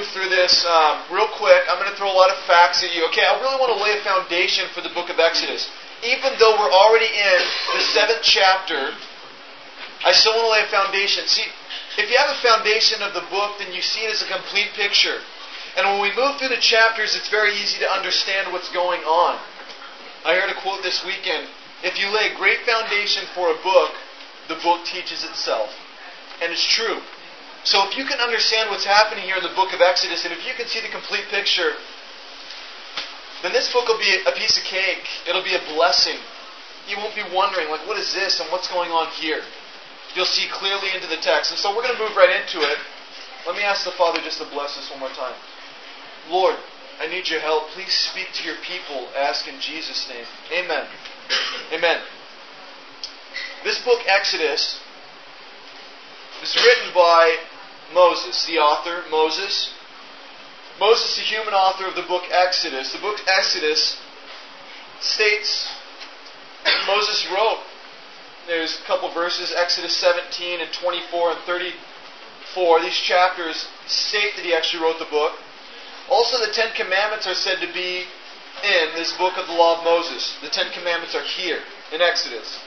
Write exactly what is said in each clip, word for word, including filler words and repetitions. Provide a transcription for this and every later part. move through this um, real quick. I'm going to throw a lot of facts at you. Okay, I really want to lay a foundation for the book of Exodus. Even though we're already in the seventh chapter, I still want to lay a foundation. See, if you have a foundation of the book, then you see it as a complete picture. And when we move through the chapters, it's very easy to understand what's going on. I heard a quote this weekend. If you lay a great foundation for a book, the book teaches itself. And it's true. So if you can understand what's happening here in the book of Exodus, and if you can see the complete picture, then this book will be a piece of cake. It'll be a blessing. You won't be wondering, like, what is this and what's going on here? You'll see clearly into the text. And so we're going to move right into it. Let me ask the Father just to bless us one more time. Lord, I need your help. Please speak to your people. Ask in Jesus' name. Amen. Amen. This book, Exodus, is written by Moses, the author, Moses. Moses, the human author of the book Exodus. The book Exodus states that Moses wrote. There's a couple verses, Exodus seventeen and twenty-four and thirty-four. These chapters state that he actually wrote the book. Also, the Ten Commandments are said to be in this book of the Law of Moses. The Ten Commandments are here in Exodus.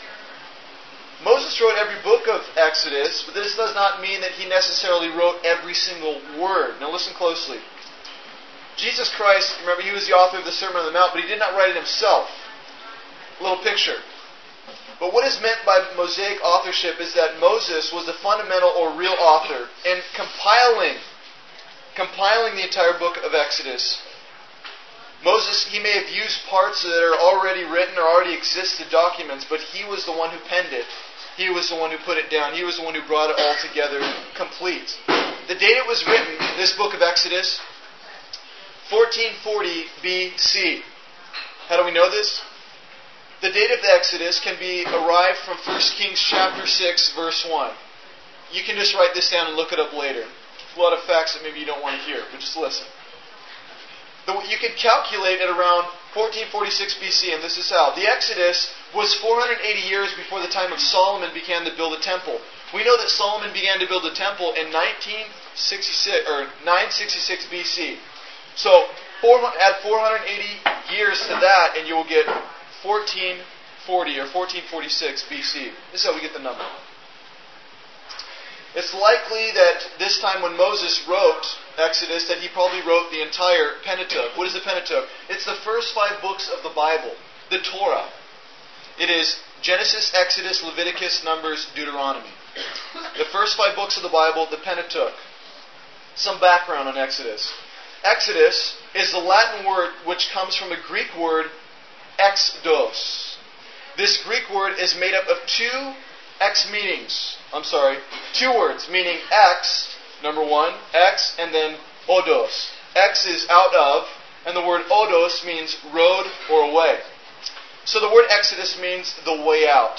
Moses wrote every book of Exodus, but this does not mean that he necessarily wrote every single word. Now listen closely. Jesus Christ, remember, he was the author of the Sermon on the Mount, but he did not write it himself. A little picture. But what is meant by Mosaic authorship is that Moses was the fundamental or real author in compiling compiling the entire book of Exodus. Moses, he may have used parts that are already written or already existed documents, but he was the one who penned it. He was the one who put it down. He was the one who brought it all together complete. The date it was written, this book of Exodus, fourteen forty B C. How do we know this? The date of the Exodus can be arrived from First Kings chapter six, verse one. You can just write this down and look it up later. A lot of facts that maybe you don't want to hear, but just listen. The, you can calculate at around fourteen forty-six B C, and this is how. The Exodus was four hundred eighty years before the time of Solomon began to build a temple. We know that Solomon began to build a temple in nineteen sixty-six or nine sixty-six B C. So add four hundred eighty years to that, and you will get fourteen forty or fourteen forty-six B C. This is how we get the number. It's likely that this time when Moses wrote Exodus that he probably wrote the entire Pentateuch. What is the Pentateuch? It's the first five books of the Bible, the Torah. It is Genesis, Exodus, Leviticus, Numbers, Deuteronomy. The first five books of the Bible, the Pentateuch. Some background on Exodus. Exodus is the Latin word which comes from the Greek word exodos. This Greek word is made up of two X meanings, I'm sorry, two words, meaning X, number one, X, and then odos. X is out of, and the word odos means road or away. So the word Exodus means the way out.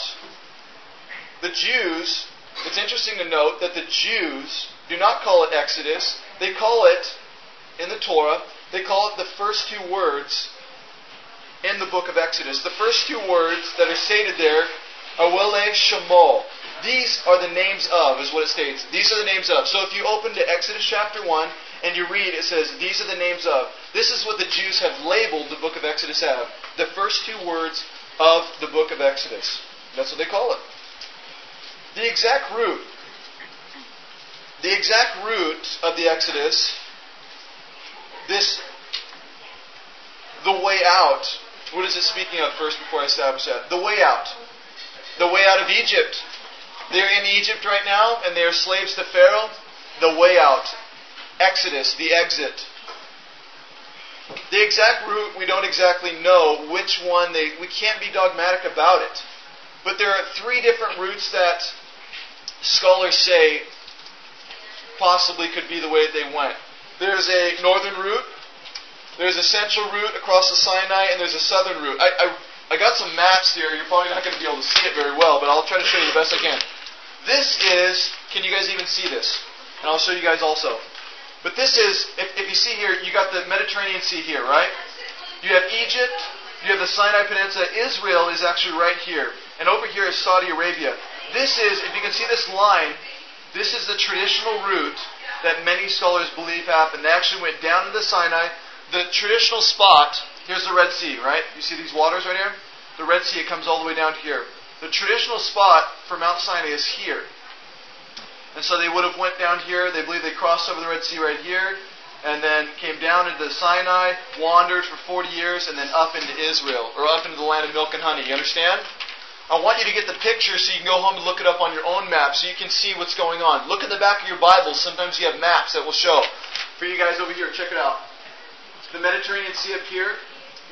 The Jews, it's interesting to note that the Jews do not call it Exodus. They call it, in the Torah, they call it the first two words in the book of Exodus. The first two words that are stated there Awele Shamo. These are the names of, is what it states. These are the names of. So if you open to Exodus chapter one and you read, it says, these are the names of. This is what the Jews have labeled the book of Exodus as. The first two words of the book of Exodus. That's what they call it. The exact root, the exact root of the Exodus, this, the way out, what is it speaking of first before I establish that? The way out. The way out of Egypt. They're in Egypt right now, and they're slaves to Pharaoh. The way out. Exodus, the exit. The exact root, we don't exactly know which one. They, we can't be dogmatic about it. But there are three different roots that scholars say possibly could be the way they went. There's a northern route. There's a central route across the Sinai, and there's a southern route. I... I I got some maps here. You're probably not going to be able to see it very well, but I'll try to show you the best I can. This is, can you guys even see this? And I'll show you guys also. But this is, if, if you see here, you got the Mediterranean Sea here, right? You have Egypt, you have the Sinai Peninsula. Israel is actually right here. And over here is Saudi Arabia. This is, if you can see this line, this is the traditional route that many scholars believe happened. They actually went down to the Sinai. The traditional spot, here's the Red Sea, right? You see these waters right here? The Red Sea, it comes all the way down to here. The traditional spot for Mount Sinai is here. And so they would have went down here. They believe they crossed over the Red Sea right here, and then came down into the Sinai, wandered for forty years, and then up into Israel, or up into the land of milk and honey. You understand? I want you to get the picture so you can go home and look it up on your own map so you can see what's going on. Look in the back of your Bible. Sometimes you have maps that will show. For you guys over here, check it out. The Mediterranean Sea up here,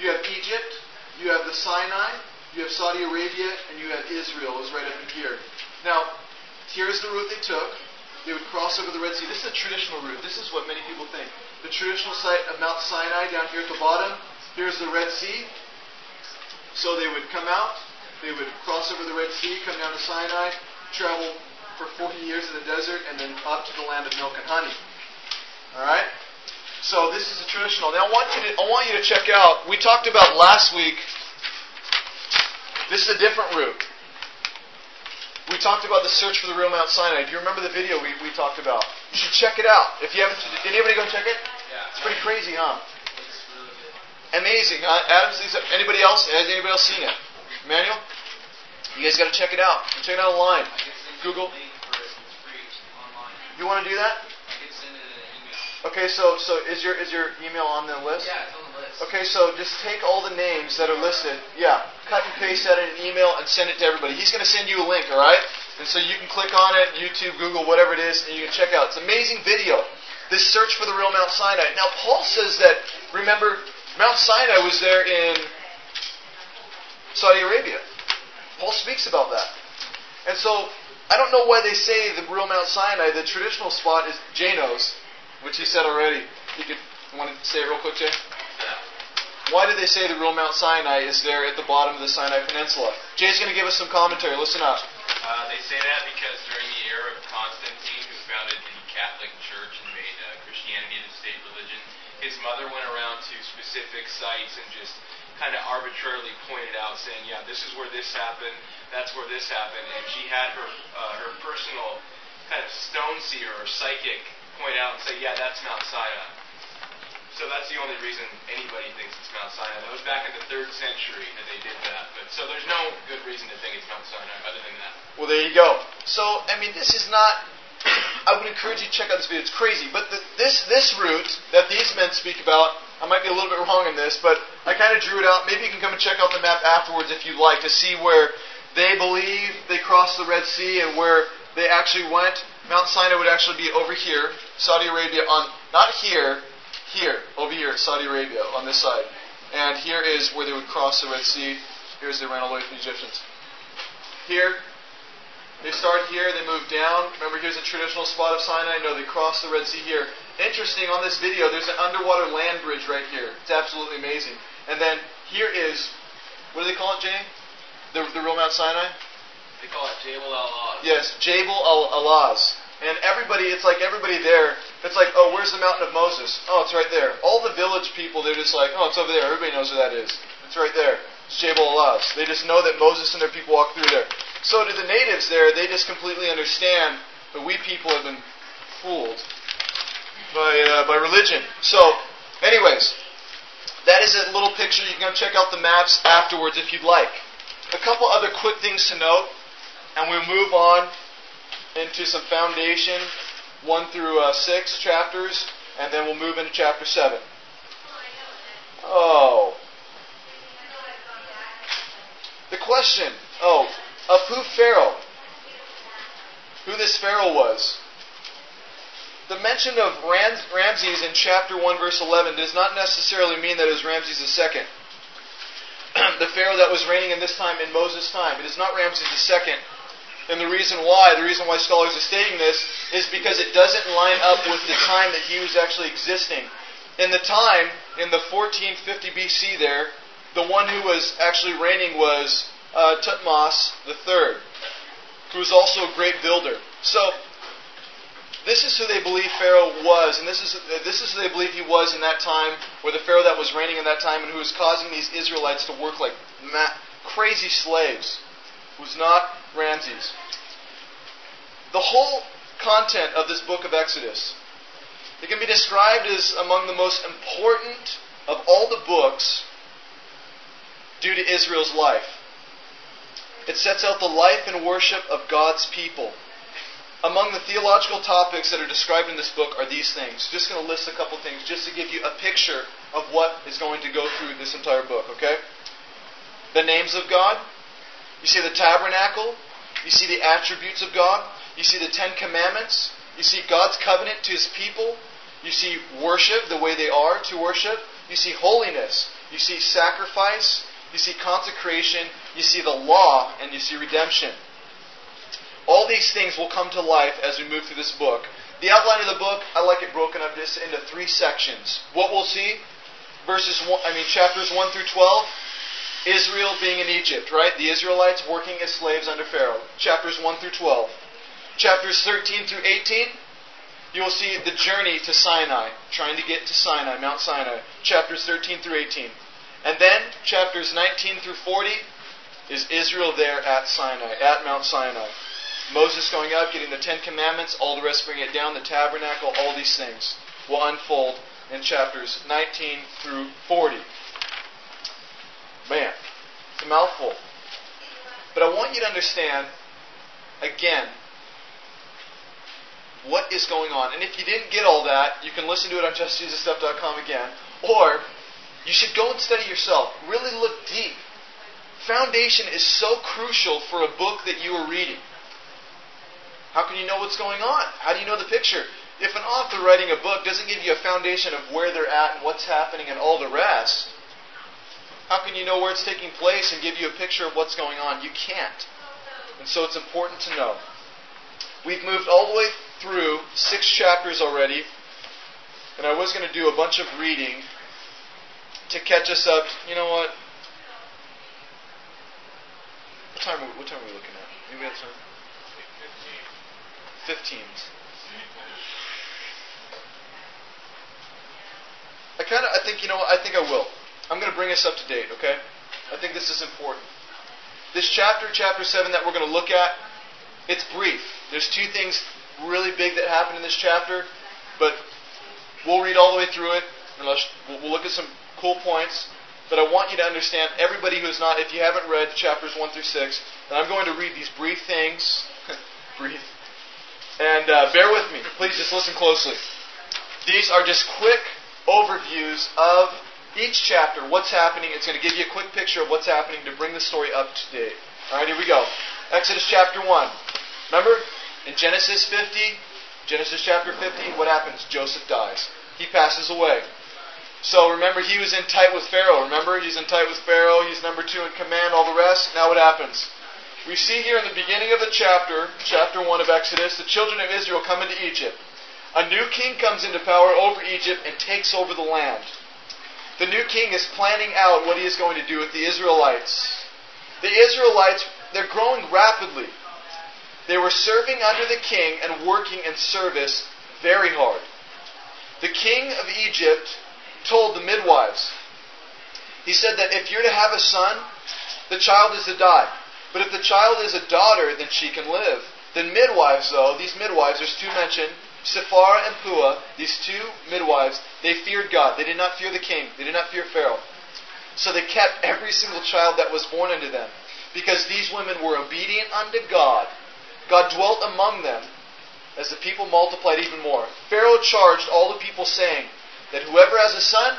you have Egypt, you have the Sinai, you have Saudi Arabia, and you have Israel is right up in here. Now, here's the route they took. They would cross over the Red Sea. This is a traditional route. This is what many people think. The traditional site of Mount Sinai down here at the bottom. Here's the Red Sea. So they would come out. They would cross over the Red Sea, come down to Sinai, travel for forty years in the desert, and then up to the land of milk and honey. All right? So this is a traditional. Now I want you to, I want you to check out. We talked about last week. This is a different route. We talked about the search for the real Mount Sinai. Do you remember the video we, we talked about? You should check it out. If you haven't, anybody go check it? Yeah. It's pretty crazy, huh? It's really good. Amazing, huh? Adam's Lisa. Anybody else? Has anybody else seen it? Manuel? You guys got to check it out. Check it out online. Google. You want to do that? I can send it in an email. Okay, so so is your is your email on the list? Yeah, it's on the list. Okay, so just take all the names that are listed. Yeah. Cut and paste that in an email and send it to everybody. He's going to send you a link, all right? And so you can click on it, YouTube, Google, whatever it is, and you can check out. It's an amazing video, this search for the real Mount Sinai. Now, Paul says that, remember, Mount Sinai was there in Saudi Arabia. Paul speaks about that. And so, I don't know why they say the real Mount Sinai, the traditional spot is Janos, which he said already. You could, you want to say it real quick, Jay? Why do they say the real Mount Sinai is there at the bottom of the Sinai Peninsula? Jay's going to give us some commentary. Listen up. Uh, they say that because during the era of Constantine, who founded the Catholic Church and made uh, Christianity the state religion, his mother went around to specific sites and just kind of arbitrarily pointed out, saying, yeah, this is where this happened, that's where this happened. And she had her, uh, her personal kind of stone seer or psychic point out and say, yeah, that's Mount Sinai. So that's the only reason anybody thinks it's Mount Sinai. That was back in the third century that they did that. But so there's no good reason to think it's Mount Sinai other than that. Well, there you go. So, I mean, this is not... I would encourage you to check out this video. It's crazy. But the, this this route that these men speak about, I might be a little bit wrong in this, but I kind of drew it out. Maybe you can come and check out the map afterwards if you'd like to see where they believe they crossed the Red Sea and where they actually went. Mount Sinai would actually be over here, Saudi Arabia, on not here... Here, over here, Saudi Arabia, on this side. And here is where they would cross the Red Sea. Here's they ran away from the Egyptians. Here, they started here, they moved down. Remember, here's a traditional spot of Sinai. No, they crossed the Red Sea here. Interesting, on this video, there's an underwater land bridge right here. It's absolutely amazing. And then here is, what do they call it, Jay? The, the real Mount Sinai? They call it Jabal al-Az. Yes, Jabal al-Az. And everybody, it's like everybody there, it's like, oh, where's the mountain of Moses? Oh, it's right there. All the village people, they're just like, oh, it's over there. Everybody knows where that is. It's right there. It's Jabal al-Az. They just know that Moses and their people walked through there. So to the natives there, they just completely understand that we people have been fooled by uh, by religion. So, anyways, that is a little picture. You can go check out the maps afterwards if you'd like. A couple other quick things to note, and we'll move on into some foundation, one through uh, six chapters, and then we'll move into chapter seven. Oh. The question, oh, of who Pharaoh, who this Pharaoh was. The mention of Ram- Ramses in chapter one, verse eleven, does not necessarily mean that it was Ramses the second. The Pharaoh that was reigning in this time, in Moses' time. It is not Ramses the second. And the reason why, the reason why scholars are stating this is because it doesn't line up with the time that he was actually existing. In the time, in the fourteen fifty B C there, the one who was actually reigning was uh, Thutmose the third, who was also a great builder. So, this is who they believe Pharaoh was, and this is this is who they believe he was in that time, or the Pharaoh that was reigning in that time, and who was causing these Israelites to work like ma- crazy slaves. Was not Ramses. The whole content of this book of Exodus It can be described as among the most important of all the books due to Israel's life. It sets out the life and worship of God's people. Among the theological topics that are described in this book are these things. Just going to list a couple things just to give you a picture of what is going to go through this entire book, okay? The names of God. You see the tabernacle. You see the attributes of God. You see the Ten Commandments. You see God's covenant to His people. You see worship, the way they are to worship. You see holiness. You see sacrifice. You see consecration. You see the law. And you see redemption. All these things will come to life as we move through this book. The outline of the book, I like it broken up just into three sections. What we'll see, verses one, I mean chapters one through twelve, Israel being in Egypt, right? The Israelites working as slaves under Pharaoh. Chapters one through twelve. Chapters thirteen through eighteen, you will see the journey to Sinai, trying to get to Sinai, Mount Sinai. Chapters thirteen through eighteen. And then chapters nineteen through forty is Israel there at Sinai, at Mount Sinai. Moses going up, getting the Ten Commandments, all the rest bringing it down, the tabernacle, all these things will unfold in chapters nineteen through forty. Man, it's a mouthful. But I want you to understand, again, what is going on. And if you didn't get all that, you can listen to it on Just Jesus Stuff dot com again. Or you should go and study yourself. Really look deep. Foundation is so crucial for a book that you are reading. How can you know what's going on? How do you know the picture? If an author writing a book doesn't give you a foundation of where they're at and what's happening and all the rest, how can you know where it's taking place and give you a picture of what's going on? You can't. And so it's important to know. We've moved all the way through six chapters already, and I was going to do a bunch of reading to catch us up. You know what? What time are we, what time are we looking at? Anybody have time? fifteen. I kind of, I think, you know what, I think I will. I'm going to bring us up to date, okay? I think this is important. This chapter, chapter seven that we're going to look at, it's brief. There's two things really big that happened in this chapter, but we'll read all the way through it. Unless we'll look at some cool points, but I want you to understand, everybody who's not, if you haven't read chapters one through six, then I'm going to read these brief things. brief. And uh, bear with me. Please just listen closely. These are just quick overviews of each chapter, what's happening. It's going to give you a quick picture of what's happening to bring the story up to date. All right, here we go. Exodus chapter one. Remember, in Genesis fifty, Genesis chapter fifty, what happens? Joseph dies. He passes away. So remember, he was in tight with Pharaoh. Remember, he's in tight with Pharaoh. He's number two in command, all the rest. Now what happens? We see here in the beginning of the chapter, chapter one of Exodus, the children of Israel come into Egypt. A new king comes into power over Egypt and takes over the land. The new king is planning out what he is going to do with the Israelites. The Israelites, they're growing rapidly. They were serving under the king and working in service very hard. The king of Egypt told the midwives, he said that if you're to have a son, the child is to die. But if the child is a daughter, then she can live. The midwives, though, these midwives, there's two mentioned, Shiphrah and Pua, these two midwives, they feared God. They did not fear the king. They did not fear Pharaoh. So they kept every single child that was born unto them, because these women were obedient unto God. God dwelt among them as the people multiplied even more. Pharaoh charged all the people, saying that whoever has a son,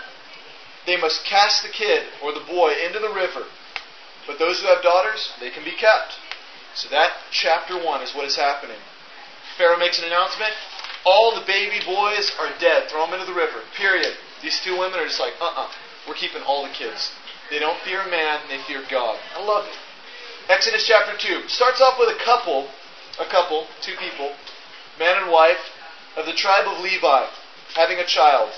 they must cast the kid or the boy into the river. But those who have daughters, they can be kept. So that chapter one is what is happening. Pharaoh makes an announcement. All the baby boys are dead. Throw them into the river. Period. These two women are just like, uh-uh. We're keeping all the kids. They don't fear man. They fear God. I love it. Exodus chapter two. Starts off with a couple. A couple. Two people. Man and wife. Of the tribe of Levi. Having a child.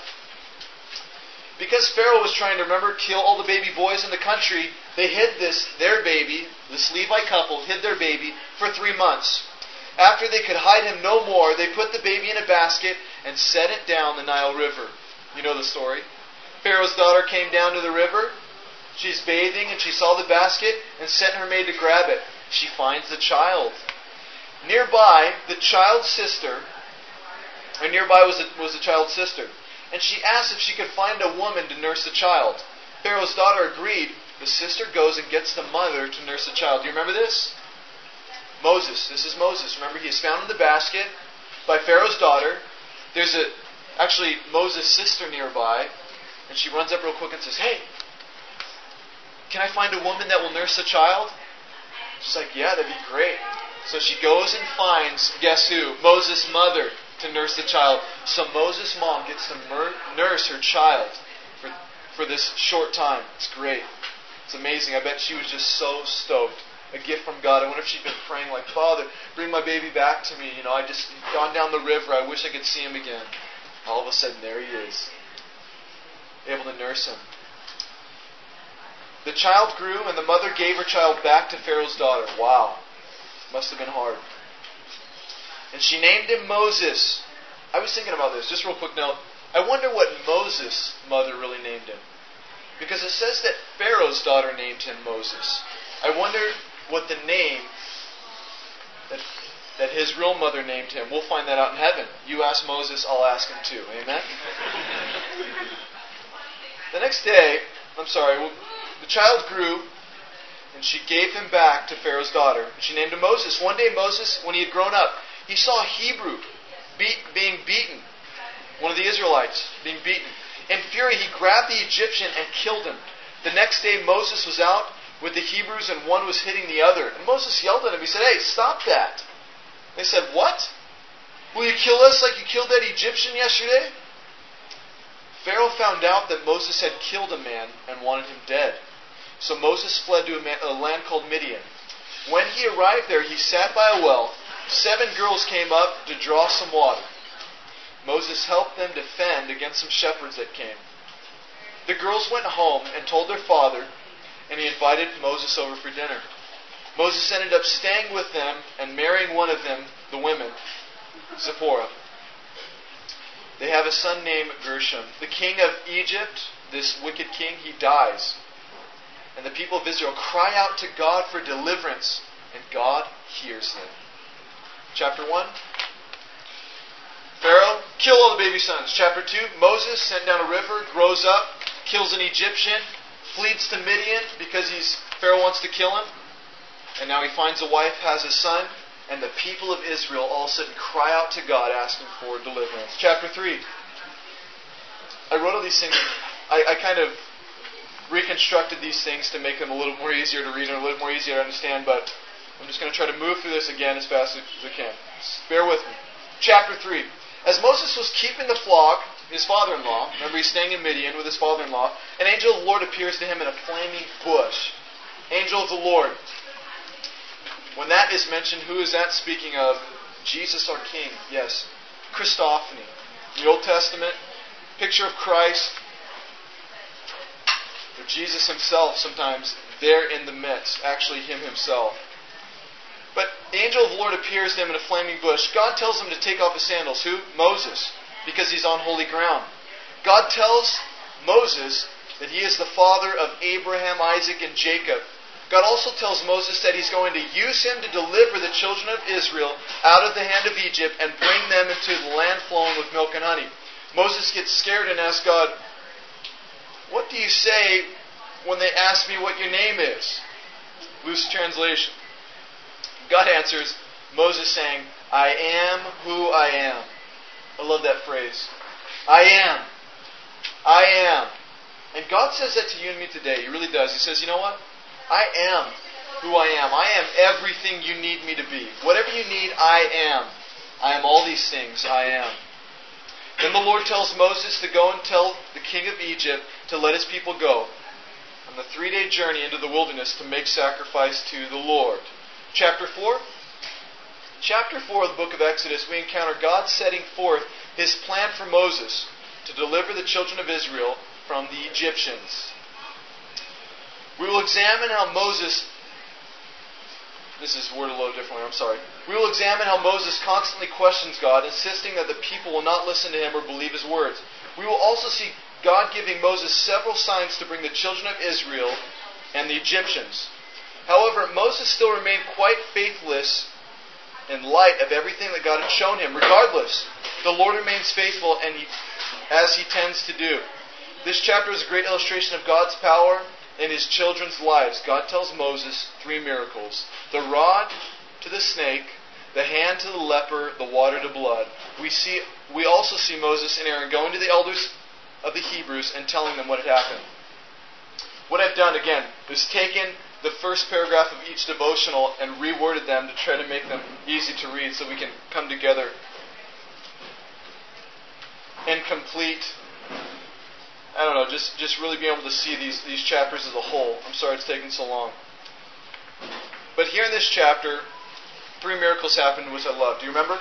Because Pharaoh was trying to, remember, kill all the baby boys in the country, they hid this, their baby, this Levi couple, hid their baby for three months. After they could hide him no more, they put the baby in a basket and set it down the Nile River. You know the story. Pharaoh's daughter came down to the river. She's bathing and she saw the basket and sent her maid to grab it. She finds the child. Nearby, the child's sister and nearby was a, was a child's sister. And she asked if she could find a woman to nurse the child. Pharaoh's daughter agreed. The sister goes and gets the mother to nurse the child. Do you remember this? Moses. This is Moses. Remember, he is found in the basket by Pharaoh's daughter. There's a actually Moses' sister nearby, and she runs up real quick and says, "Hey, can I find a woman that will nurse the child?" She's like, "Yeah, that'd be great." So she goes and finds, guess who? Moses' mother to nurse the child. So Moses' mom gets to mer- nurse her child for, for this short time. It's great. It's amazing. I bet she was just so stoked. A gift from God. I wonder if she'd been praying like, "Father, bring my baby back to me. You know, I just gone down the river. I wish I could see him again." All of a sudden, there he is, able to nurse him. The child grew, and the mother gave her child back to Pharaoh's daughter. Wow. Must have been hard. And she named him Moses. I was thinking about this. Just real quick note. I wonder what Moses' mother really named him. Because it says that Pharaoh's daughter named him Moses. I wonder what the name that, that his real mother named him. We'll find that out in heaven. You ask Moses, I'll ask him too. Amen? The next day, I'm sorry, we'll, the child grew, and she gave him back to Pharaoh's daughter. And she named him Moses. One day Moses, when he had grown up, he saw a Hebrew beat, being beaten. One of the Israelites being beaten. In fury, he grabbed the Egyptian and killed him. The next day Moses was out with the Hebrews, and one was hitting the other. And Moses yelled at him. He said, "Hey, stop that." They said, "What? Will you kill us like you killed that Egyptian yesterday?" Pharaoh found out that Moses had killed a man and wanted him dead. So Moses fled to a, man, a land called Midian. When he arrived there, he sat by a well. Seven girls came up to draw some water. Moses helped them defend against some shepherds that came. The girls went home and told their father, and he invited Moses over for dinner. Moses ended up staying with them and marrying one of them, the women, Zipporah. They have a son named Gershom. The king of Egypt, this wicked king, he dies. And the people of Israel cry out to God for deliverance, and God hears them. Chapter one. Pharaoh, kill all the baby sons. Chapter two, Moses, sent down a river, grows up, kills an Egyptian, flees to Midian because he's Pharaoh wants to kill him. And now he finds a wife, has a son, and the people of Israel all of a sudden cry out to God asking for deliverance. Chapter three. I wrote all these things. I, I kind of reconstructed these things to make them a little more easier to read and a little more easier to understand, but I'm just going to try to move through this again as fast as I can. Just bear with me. Chapter three. As Moses was keeping the flock, his father-in-law, remember he's staying in Midian with his father-in-law, an angel of the Lord appears to him in a flaming bush. Angel of the Lord. When that is mentioned, who is that speaking of? Jesus our King. Yes. Christophany. The Old Testament. Picture of Christ. Or Jesus himself sometimes there in the midst. Actually him himself. But the angel of the Lord appears to him in a flaming bush. God tells him to take off his sandals. Who? Moses. Because he's on holy ground. God tells Moses that he is the father of Abraham, Isaac, and Jacob. God also tells Moses that he's going to use him to deliver the children of Israel out of the hand of Egypt and bring them into the land flowing with milk and honey. Moses gets scared and asks God, "What do you say when they ask me what your name is?" Loose translation. God answers Moses saying, "I am who I am." I love that phrase. I am. I am. And God says that to you and me today. He really does. He says, "You know what? I am who I am. I am everything you need me to be. Whatever you need, I am. I am all these things. I am." Then the Lord tells Moses to go and tell the king of Egypt to let his people go on the three-day journey into the wilderness to make sacrifice to the Lord. Chapter four. Chapter four of the book of Exodus, we encounter God setting forth His plan for Moses to deliver the children of Israel from the Egyptians. We will examine how Moses... This is worded a little differently, I'm sorry. We will examine how Moses constantly questions God, insisting that the people will not listen to him or believe his words. We will also see God giving Moses several signs to bring the children of Israel and the Egyptians. However, Moses still remained quite faithless in light of everything that God had shown him. Regardless, the Lord remains faithful, and he, as he tends to do. This chapter is a great illustration of God's power in his children's lives. God tells Moses three miracles: the rod to the snake, the hand to the leper, the water to blood. We see, we also see Moses and Aaron going to the elders of the Hebrews and telling them what had happened. What I've done, again, is taken the first paragraph of each devotional and reworded them to try to make them easy to read so we can come together and complete, I don't know, just, just really being able to see these, these chapters as a whole. I'm sorry it's taking so long. But here in this chapter, three miracles happened which I love. Do you remember?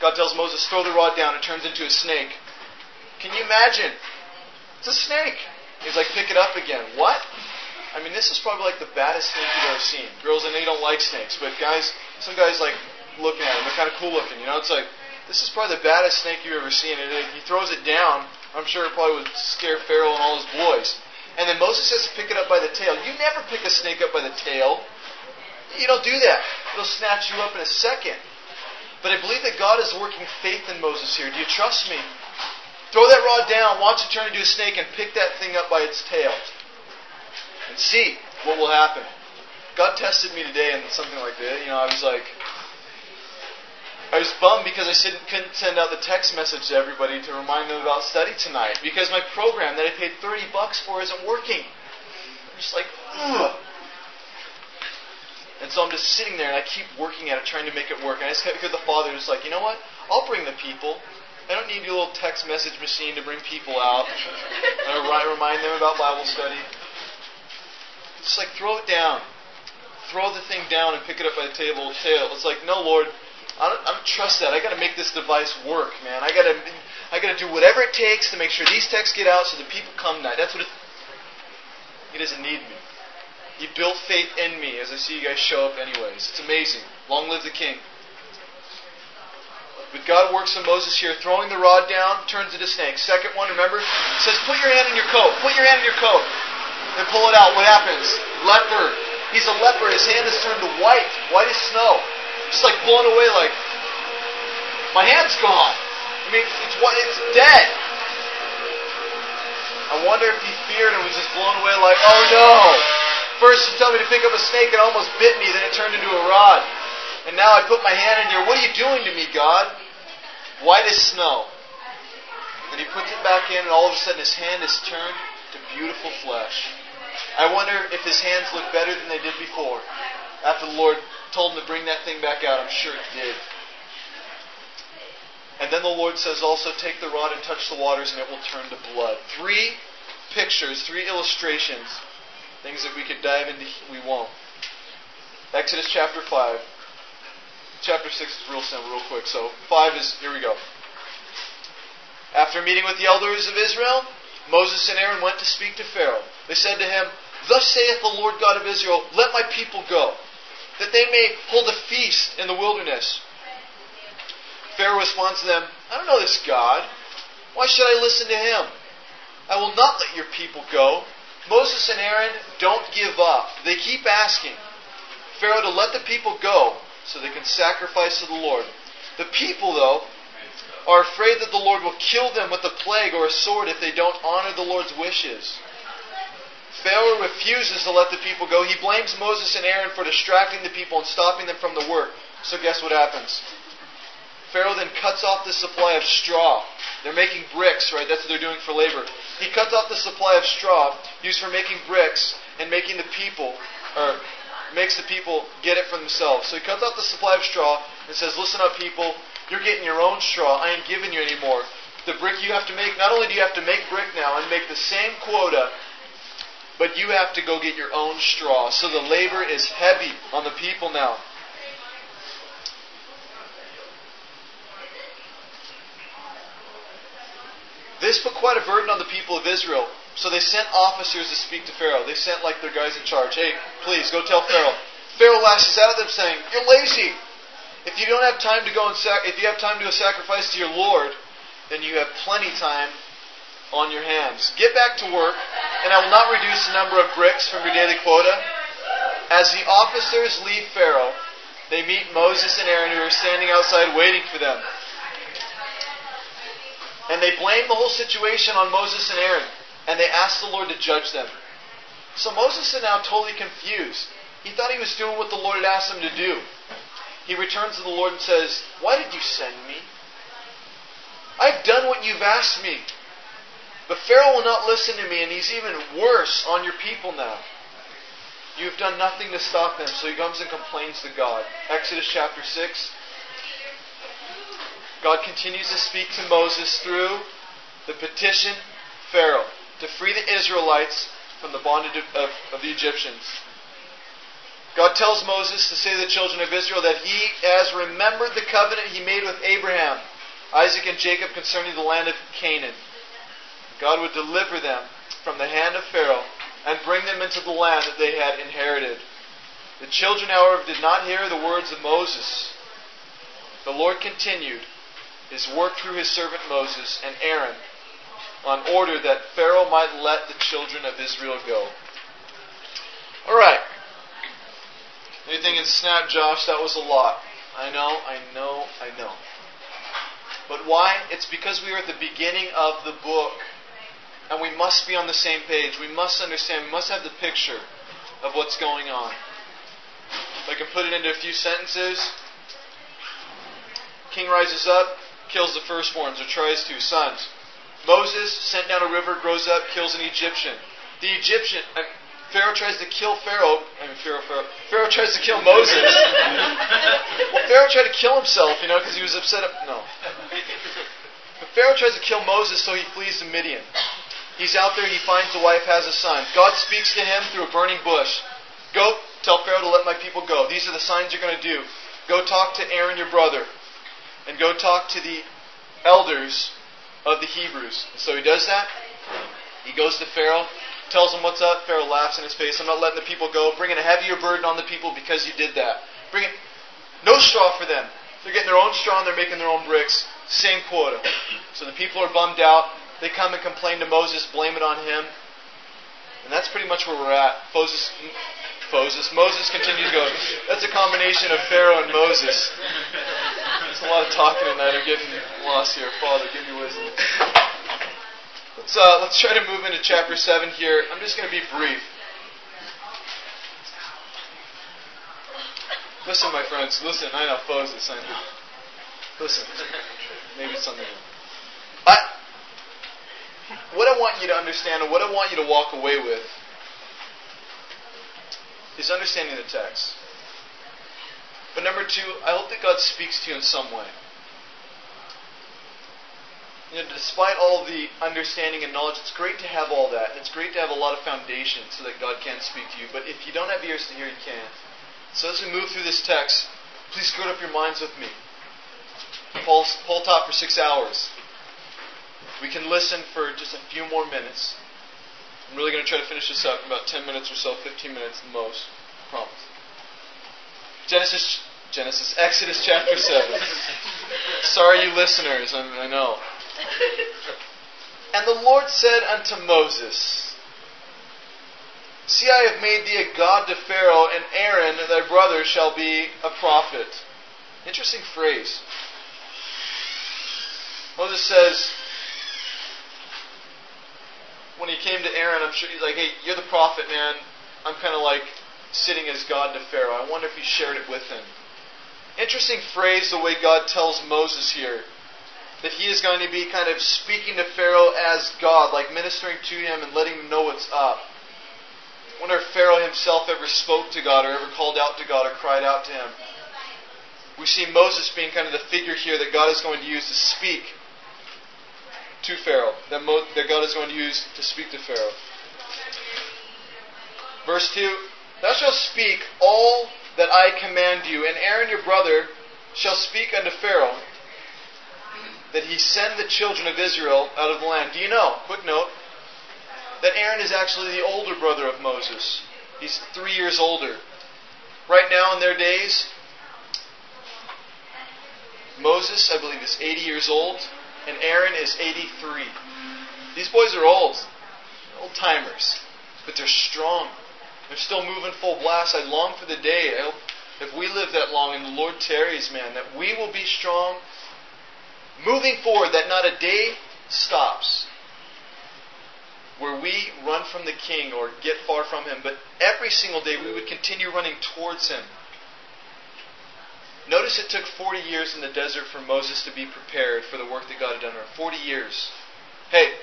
God tells Moses, throw the rod down. It turns into a snake. Can you imagine? It's a snake. He's like, pick it up again. What? I mean, this is probably like the baddest snake you've ever seen. Girls, I know you don't like snakes, but guys, some guys like looking at them. They're kind of cool looking, you know? It's like, this is probably the baddest snake you've ever seen. And he throws it down. I'm sure it probably would scare Pharaoh and all his boys. And then Moses says to pick it up by the tail. You never pick a snake up by the tail. You don't do that. It'll snatch you up in a second. But I believe that God is working faith in Moses here. Do you trust me? Throw that rod down, watch it turn into a snake, and pick that thing up by its tail. And see what will happen. God tested me today in something like that. You know, I was like, I was bummed because I couldn't send out the text message to everybody to remind them about study tonight because my program that I paid thirty bucks for isn't working. I'm just like, ugh. And so I'm just sitting there and I keep working at it, trying to make it work. And I just kept because the Father was like, you know what? I'll bring the people. I don't need your little text message machine to bring people out and I remind them about Bible study. It's like, throw it down. Throw the thing down and pick it up by the table tail. It's like, no, Lord, I don't, I don't trust that. I got to make this device work, man. I got to, I got to do whatever it takes to make sure these texts get out so the people come tonight. That's what it. He doesn't need me. He built faith in me as I see you guys show up anyways. It's amazing. Long live the King. But God works in Moses here, throwing the rod down, turns it to snake. Second one, remember? It says, put your hand in your coat. Put your hand in your coat. And pull it out. What happens? Leper. He's a leper. His hand is turned to white. White as snow. Just like blown away like, my hand's gone. I mean, it's, it's dead. I wonder if he feared and was just blown away like, oh no. First you tell me to pick up a snake and almost bit me. Then it turned into a rod. And now I put my hand in here. What are you doing to me, God? White as snow. Then he puts it back in, and all of a sudden his hand is turned to beautiful flesh. I wonder if his hands look better than they did before. After the Lord told him to bring that thing back out, I'm sure it did. And then the Lord says also, take the rod and touch the waters, and it will turn to blood. Three pictures, three illustrations. Things that we could dive into, we won't. Exodus chapter five. Chapter six is real simple, real quick. So five is, here we go. After meeting with the elders of Israel, Moses and Aaron went to speak to Pharaoh. They said to him, thus saith the Lord God of Israel, let my people go, that they may hold a feast in the wilderness. Pharaoh responds to them, I don't know this God. Why should I listen to him? I will not let your people go. Moses and Aaron don't give up. They keep asking Pharaoh to let the people go, so they can sacrifice to the Lord. The people, though, are afraid that the Lord will kill them with a plague or a sword if they don't honor the Lord's wishes. Pharaoh refuses to let the people go. He blames Moses and Aaron for distracting the people and stopping them from the work. So guess what happens? Pharaoh then cuts off the supply of straw. They're making bricks, right? That's what they're doing for labor. He cuts off the supply of straw used for making bricks and making the people... or makes the people get it for themselves. So he cuts off the supply of straw and says, listen up, people, you're getting your own straw. I ain't giving you any more. The brick you have to make, not only do you have to make brick now and make the same quota, but you have to go get your own straw. So the labor is heavy on the people now. This put quite a burden on the people of Israel. So they sent officers to speak to Pharaoh. They sent like their guys in charge. Hey, please, go tell Pharaoh. Pharaoh lashes out at them saying, you're lazy. If you don't have time to go and sac- if you have time to go sacrifice to your Lord, then you have plenty time on your hands. Get back to work, and I will not reduce the number of bricks from your daily quota. As the officers leave Pharaoh, They meet Moses and Aaron, who are standing outside waiting for them. And they blame the whole situation on Moses and Aaron. And they ask the Lord to judge them. So Moses is now totally confused. He thought he was doing what the Lord had asked him to do. He returns to the Lord and says, "Why did you send me? I've done what you've asked me. But Pharaoh will not listen to me, and he's even worse on your people now. You've done nothing to stop him." So he comes and complains to God. Exodus chapter six. God continues to speak to Moses through the petition Pharaoh to free the Israelites from the bondage of, of, of the Egyptians. God tells Moses to say to the children of Israel that He has remembered the covenant He made with Abraham, Isaac, and Jacob concerning the land of Canaan. God would deliver them from the hand of Pharaoh and bring them into the land that they had inherited. The children, however, did not hear the words of Moses. The Lord continued His work through His servant Moses and Aaron on order that Pharaoh might let the children of Israel go. Alright. You're thinking, snap, Josh, that was a lot. I know, I know, I know. But why? It's because we are at the beginning of the book. And we must be on the same page. We must understand. We must have the picture of what's going on. If I can put it into a few sentences. King rises up, kills the firstborns, or tries to, sons. Moses, sent down a river, grows up, kills an Egyptian. The Egyptian, I mean, Pharaoh tries to kill Pharaoh, I mean, Pharaoh, Pharaoh, Pharaoh tries to kill Moses. Well, Pharaoh tried to kill himself, you know, because he was upset. At, no. But Pharaoh tries to kill Moses, so he flees to Midian. He's out there, he finds a wife, has a son. God speaks to him through a burning bush. Go, tell Pharaoh to let my people go. These are the signs you're going to do. Go talk to Aaron, your brother. And go talk to the elders of the Hebrews. And so he does that. He goes to Pharaoh, tells him what's up. Pharaoh laughs in his face. I'm not letting the people go. Bringing a heavier burden on the people because you did that. Bring it. No straw for them. They're getting their own straw and they're making their own bricks. Same quota. So the people are bummed out. They come and complain to Moses, blame it on him. And that's pretty much where we're at. Moses, Moses, Moses continues to go. That's a combination of Pharaoh and Moses. There's a lot of talking tonight. I'm getting lost here. Father, give me wisdom. Let's, uh, let's try to move into chapter seven here. I'm just going to be brief. Listen, my friends. Listen, I know Moses. I know. Listen. Maybe it's something else. I, what I want you to understand and what I want you to walk away with is understanding the text. But number two, I hope that God speaks to you in some way. You know, despite all the understanding and knowledge, it's great to have all that. And it's great to have a lot of foundation so that God can speak to you. But if you don't have ears to hear, you can't. So as we move through this text, please gird up your minds with me. Paul, Paul taught for six hours. We can listen for just a few more minutes. I'm really going to try to finish this up in about ten minutes or so, fifteen minutes at the most. I promise. Genesis, Genesis, Exodus chapter seven. Sorry, you listeners, I, mean, I know. And the Lord said unto Moses, See, I have made thee a god to Pharaoh, and Aaron thy brother shall be a prophet. Interesting phrase. Moses says, when he came to Aaron, I'm sure he's like, hey, you're the prophet, man. I'm kind of like sitting as God to Pharaoh. I wonder if he shared it with him. Interesting phrase the way God tells Moses here. That he is going to be kind of speaking to Pharaoh as God, like ministering to him and letting him know what's up. I wonder if Pharaoh himself ever spoke to God or ever called out to God or cried out to him. We see Moses being kind of the figure here that God is going to use to speak to Pharaoh, that, Mo- that God is going to use to speak to Pharaoh. Verse two, Thou shalt speak all that I command you, and Aaron your brother shall speak unto Pharaoh, that he send the children of Israel out of the land. Do you know, quick note, that Aaron is actually the older brother of Moses. He's three years older. Right now in their days, Moses, I believe, is eighty years old. And Aaron is eighty-three. These boys are old. Old timers. But they're strong. They're still moving full blast. I long for the day. I hope if we live that long and the Lord tarries, man, that we will be strong, moving forward, that not a day stops where we run from the King or get far from Him, but every single day we would continue running towards Him. Notice it took forty years in the desert for Moses to be prepared for the work that God had done. forty years. Hey,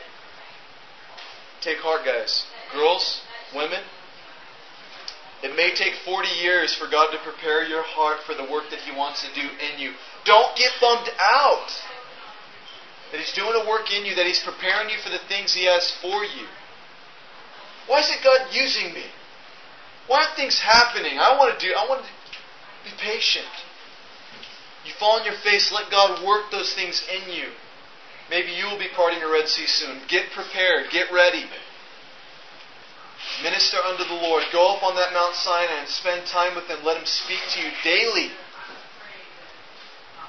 take heart, guys. Girls, women, it may take forty years for God to prepare your heart for the work that He wants to do in you. Don't get bummed out that He's doing a work in you, that He's preparing you for the things He has for you. Why isn't God using me? Why aren't things happening? I want to do, I want to be patient. You fall on your face, let God work those things in you. Maybe you will be parting the Red Sea soon. Get prepared, get ready. Minister unto the Lord. Go up on that Mount Sinai and spend time with Him. Let Him speak to you daily.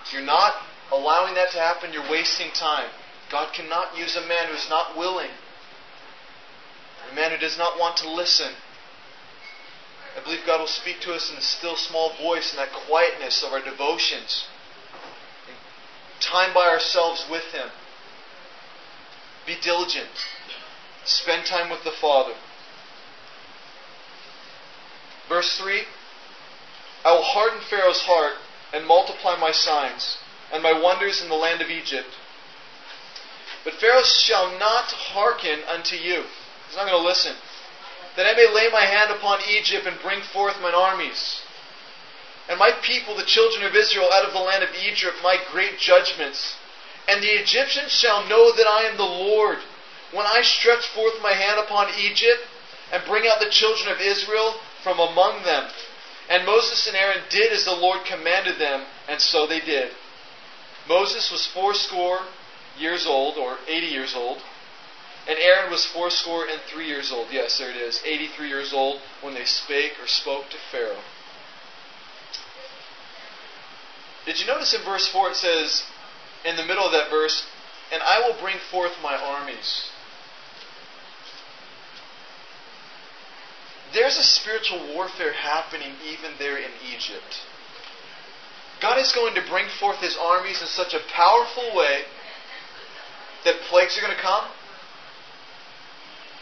If you're not allowing that to happen, you're wasting time. God cannot use a man who is not willing. A man who does not want to listen. I believe God will speak to us in the still small voice, in that quietness of our devotions. Time by ourselves with Him. Be diligent. Spend time with the Father. Verse three, I will harden Pharaoh's heart and multiply my signs and my wonders in the land of Egypt. But Pharaoh shall not hearken unto you. He's not going to listen. That I may lay my hand upon Egypt and bring forth mine armies. And my people, the children of Israel, out of the land of Egypt, my great judgments. And the Egyptians shall know that I am the Lord, when I stretch forth my hand upon Egypt and bring out the children of Israel from among them. And Moses and Aaron did as the Lord commanded them, and so they did. Moses was fourscore years old, or eighty years old, and Aaron was fourscore and three years old. Yes, there it is, eighty-three years old, when they spake or spoke to Pharaoh. Did you notice in verse four it says, in the middle of that verse, and I will bring forth my armies. There's a spiritual warfare happening even there in Egypt. God is going to bring forth His armies in such a powerful way that plagues are going to come,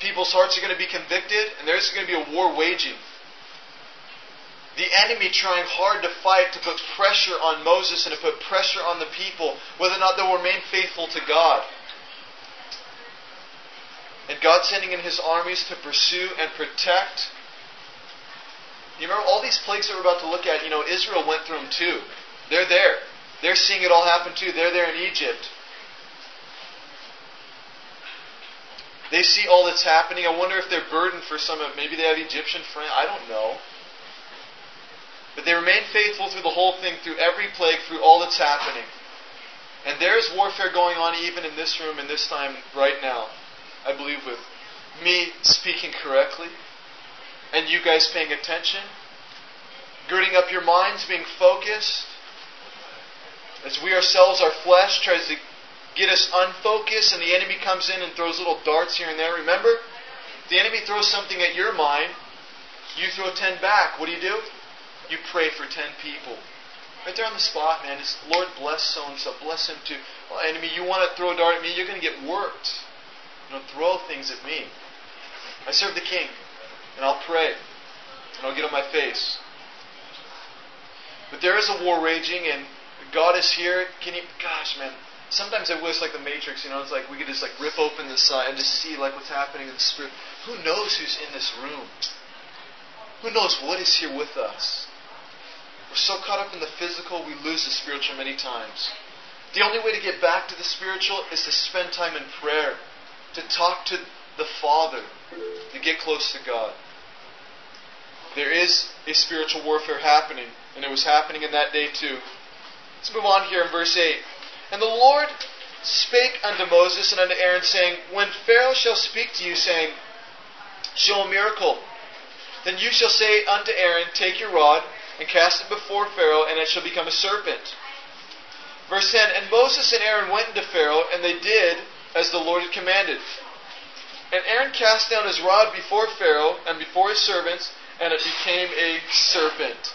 people's hearts are going to be convicted, and there's going to be a war waging. The enemy trying hard to fight, to put pressure on Moses and to put pressure on the people, whether or not they'll remain faithful to God. And God sending in His armies to pursue and protect. You remember all these plagues that we're about to look at, you know, Israel went through them too. They're there. They're seeing it all happen too. They're there in Egypt. They see all that's happening. I wonder if they're burdened for some of it. Maybe they have Egyptian friends. I don't know. But they remain faithful through the whole thing, through every plague, through all that's happening. And there is warfare going on even in this room and this time right now. I believe with me speaking correctly and you guys paying attention, girding up your minds, being focused, as we ourselves, our flesh, tries to get us unfocused and the enemy comes in and throws little darts here and there. Remember, the enemy throws something at your mind, you throw ten back. What do you do? You pray for ten people. Right there on the spot, man. It's, Lord, bless so-and-so. Bless him too. Well, enemy, you want to throw a dart at me, you're going to get worked. Don't throw things at me. I serve the King, and I'll pray, and I'll get on my face. But there is a war raging, and God is here. Can you? Gosh, man. Sometimes I wish, like the Matrix, you know, it's like we could just like rip open the side and just see like what's happening in the Spirit. Who knows who's in this room? Who knows what is here with us? We're so caught up in the physical, we lose the spiritual many times. The only way to get back to the spiritual is to spend time in prayer. To talk to the Father, to get close to God. There is a spiritual warfare happening, and it was happening in that day too. Let's move on here in verse eight. And the Lord spake unto Moses and unto Aaron, saying, when Pharaoh shall speak to you, saying, show a miracle, then you shall say unto Aaron, take your rod, and cast it before Pharaoh, and it shall become a serpent. Verse ten, and Moses and Aaron went unto Pharaoh, and they did as the Lord had commanded. And Aaron cast down his rod before Pharaoh and before his servants, and it became a serpent.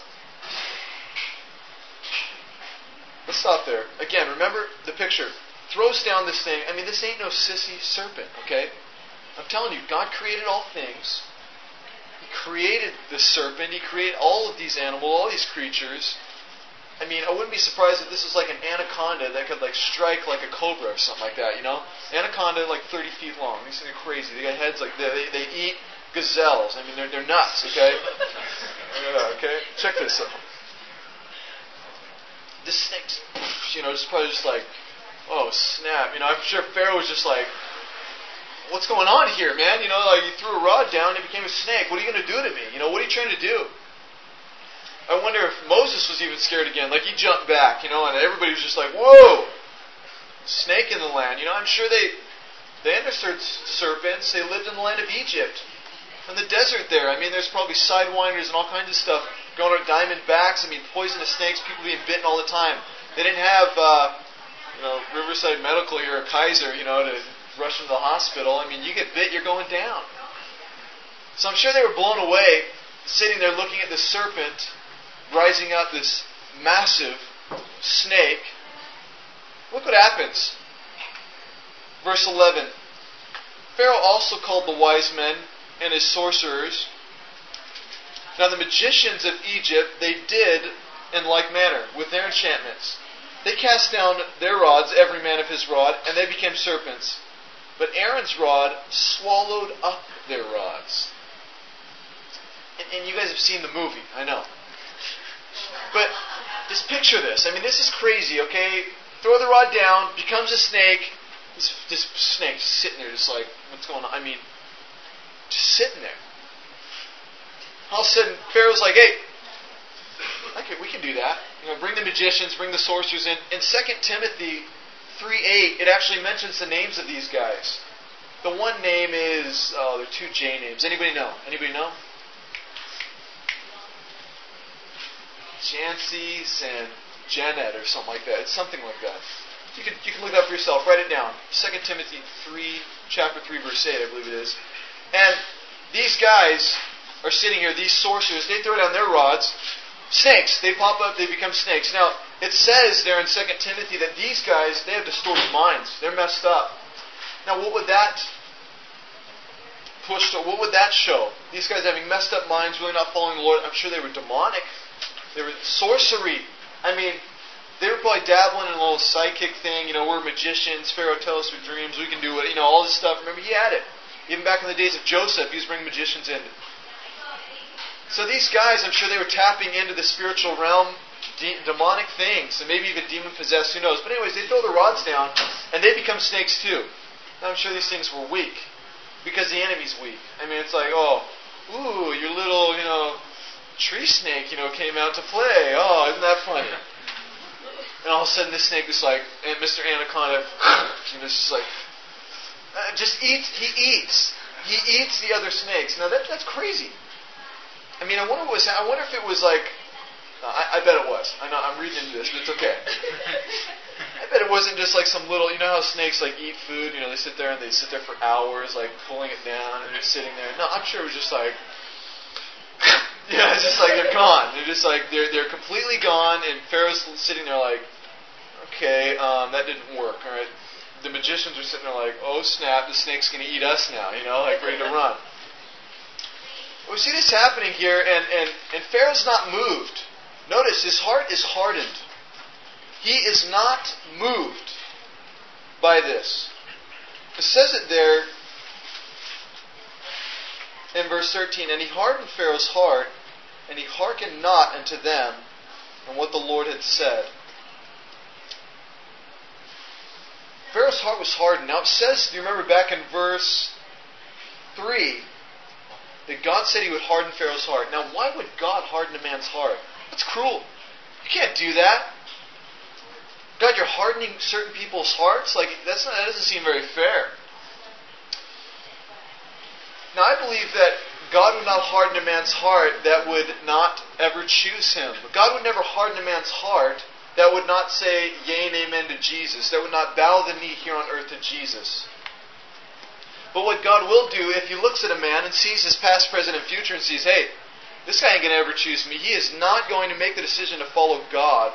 Let's stop there. Again, remember the picture. Throws down this thing. I mean, this ain't no sissy serpent, okay? I'm telling you, God created all things. He created the serpent. He created all of these animals, all these creatures. I mean, I wouldn't be surprised if this was like an anaconda that could like strike like a cobra or something like that, you know? Anaconda like thirty feet long. These things are crazy. They got heads like that. They, they eat gazelles. I mean, they're, they're nuts, okay? Yeah, okay? Check this out. This thing's, you know, just probably just like, oh, snap. You know, I'm sure Pharaoh was just like, what's going on here, man? You know, like you threw a rod down and it became a snake. What are you going to do to me? You know, what are you trying to do? I wonder if Moses was even scared again. Like, he jumped back, you know, and everybody was just like, whoa! Snake in the land. You know, I'm sure they, they understood serpents. They lived in the land of Egypt. In the desert there. I mean, there's probably sidewinders and all kinds of stuff going on, diamondbacks. I mean, poisonous snakes, people being bitten all the time. They didn't have, uh, you know, Riverside Medical here or Kaiser, you know, to rush into the hospital. I mean, you get bit, you're going down. So I'm sure they were blown away, sitting there looking at the serpent rising up, this massive snake. Look what happens. Verse eleven. Pharaoh also called the wise men and his sorcerers. Now the magicians of Egypt, they did in like manner with their enchantments. They cast down their rods, every man of his rod, and they became serpents. But Aaron's rod swallowed up their rods. And, and you guys have seen the movie, I know. But just picture this. I mean, this is crazy, okay? Throw the rod down, becomes a snake. This, this snake's sitting there just like, what's going on? I mean, just sitting there. All of a sudden, Pharaoh's like, hey, okay, we can do that. You know, bring the magicians, bring the sorcerers in. In Second Timothy three eight, it actually mentions the names of these guys. The one name is, oh, there are two J names. Anybody know? Anybody know? Jancis and Janet or something like that. It's something like that. You can you can look it up for yourself. Write it down. Second Timothy three, chapter three, verse eight, I believe it is. And these guys are sitting here, these sorcerers, they throw down their rods. Snakes. They pop up, they become snakes. Now, it says there in Second Timothy that these guys, they have distorted minds. They're messed up. Now, what would that push to, what would that show? These guys having messed up minds, really not following the Lord. I'm sure they were demonic. They were sorcery. I mean, they were probably dabbling in a little psychic thing. You know, we're magicians. Pharaoh tells us our dreams. We can do it. You know, all this stuff. Remember, he had it. Even back in the days of Joseph, he was bringing magicians in. So these guys, I'm sure they were tapping into the spiritual realm, de- demonic things, and maybe even demon-possessed, who knows. But anyways, they throw the rods down, and they become snakes too. Now, I'm sure these things were weak, because the enemy's weak. I mean, it's like, oh, ooh, your little, you know, tree snake, you know, came out to play. Oh, isn't that funny? And all of a sudden, this snake is like, and Mister Anaconda, and it's just like, uh, just eats, he eats. He eats the other snakes. Now, that that's crazy. I mean, I wonder what was, I wonder if it was like, uh, I, I bet it was. I know, I'm reading into this, but it's okay. I bet it wasn't just like some little, you know how snakes like eat food, you know, they sit there and they sit there for hours, like pulling it down, and they're sitting there. No, I'm sure it was just like, yeah, it's just like they're gone. They're just like, they're they're completely gone, and Pharaoh's sitting there like, okay, um, that didn't work, all right? The magicians are sitting there like, oh, snap, the snake's going to eat us now, you know, like ready to run. We see this happening here, and, and, and Pharaoh's not moved. Notice, his heart is hardened. He is not moved by this. It says it there in verse thirteen, and he hardened Pharaoh's heart, and he hearkened not unto them, and what the Lord had said. Pharaoh's heart was hardened. Now it says, do you remember back in verse three, that God said he would harden Pharaoh's heart. Now, why would God harden a man's heart? That's cruel. You can't do that. God, you're hardening certain people's hearts? Like, that's not, that doesn't seem very fair. Now, I believe that God would not harden a man's heart that would not ever choose him. But God would never harden a man's heart that would not say yea and amen to Jesus, that would not bow the knee here on earth to Jesus. But what God will do if he looks at a man and sees his past, present, and future and sees, hey, this guy ain't going to ever choose me. He is not going to make the decision to follow God.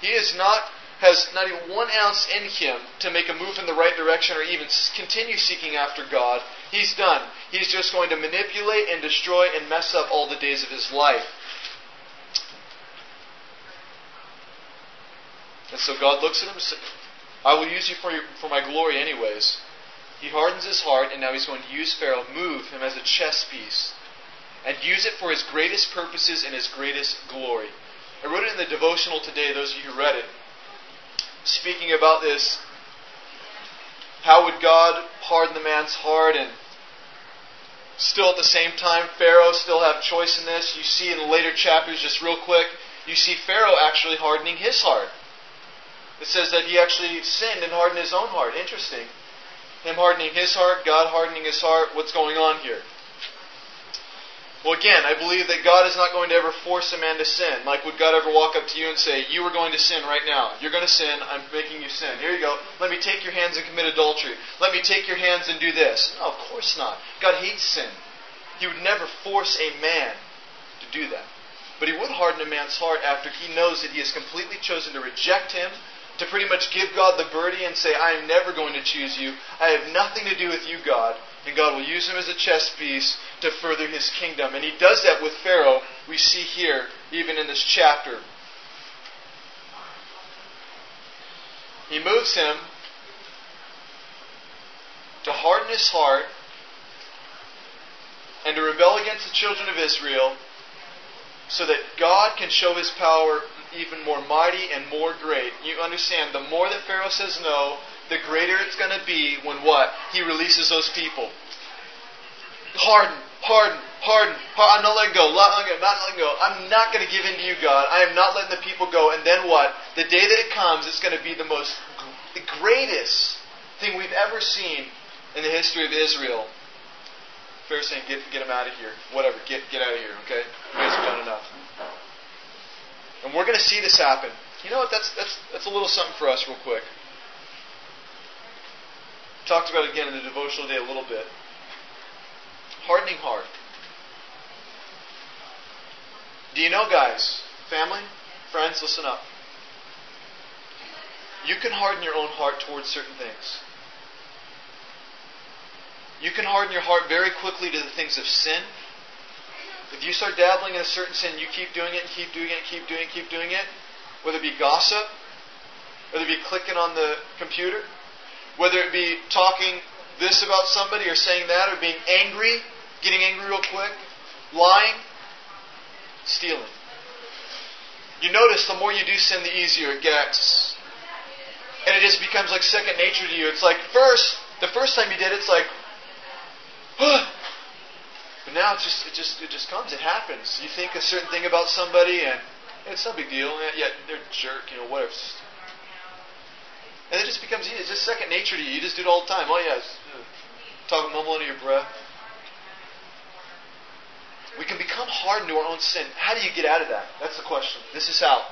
He is not has not even one ounce in him to make a move in the right direction or even continue seeking after God, he's done. He's just going to manipulate and destroy and mess up all the days of his life. And so God looks at him and says, I will use you for, your, for my glory anyways. He hardens his heart, and now he's going to use Pharaoh, move him as a chess piece, and use it for his greatest purposes and his greatest glory. I wrote it in the devotional today, those of you who read it, speaking about this, how would God harden the man's heart, and still at the same time, Pharaoh still have choice in this. You see in the later chapters, just real quick, you see Pharaoh actually hardening his heart. It says that he actually sinned and hardened his own heart. Interesting. Him hardening his heart, God hardening his heart. What's going on here? Well, again, I believe that God is not going to ever force a man to sin. Like, would God ever walk up to you and say, you are going to sin right now. You're going to sin. I'm making you sin. Here you go. Let me take your hands and commit adultery. Let me take your hands and do this. No, of course not. God hates sin. He would never force a man to do that. But he would harden a man's heart after he knows that he has completely chosen to reject him, to pretty much give God the birdie and say, I am never going to choose you. I have nothing to do with you, God. And God will use him as a chess piece to further his kingdom. And he does that with Pharaoh, we see here, even in this chapter. He moves him to harden his heart and to rebel against the children of Israel so that God can show his power even more mighty and more great. You understand, the more that Pharaoh says no, the greater it's going to be when what? He releases those people. Harden, harden, harden. I'm not letting go. Not letting go. Not letting go. I'm not going to give in to you, God. I am not letting the people go. And then what? The day that it comes, it's going to be the most, the greatest thing we've ever seen in the history of Israel. Pharaoh's saying, get, get him out of here. Whatever. Get, get out of here. Okay? You guys have done enough. And we're going to see this happen. You know what? That's that's that's a little something for us, real quick. Talked about it again in the devotional day a little bit. Hardening heart. Do you know, guys, family, friends, listen up. You can harden your own heart towards certain things. You can harden your heart very quickly to the things of sin. If you start dabbling in a certain sin, you keep doing it, and keep doing it, and keep doing it, and keep doing it. Whether it be gossip, whether it be clicking on the computer, whether it be talking this about somebody or saying that or being angry, getting angry real quick, lying, stealing. You notice the more you do sin, the easier it gets. And it just becomes like second nature to you. It's like first, the first time you did it, it's like, huh. But now it just, it just, it just comes, it happens. You think a certain thing about somebody and it's no big deal. Yeah, they're a jerk, you know, whatever. And it just becomes easy. It's just second nature to you. You just do it all the time. Oh, yeah. Talk mumble under your breath. We can become hardened to our own sin. How do you get out of that? That's the question. This is how.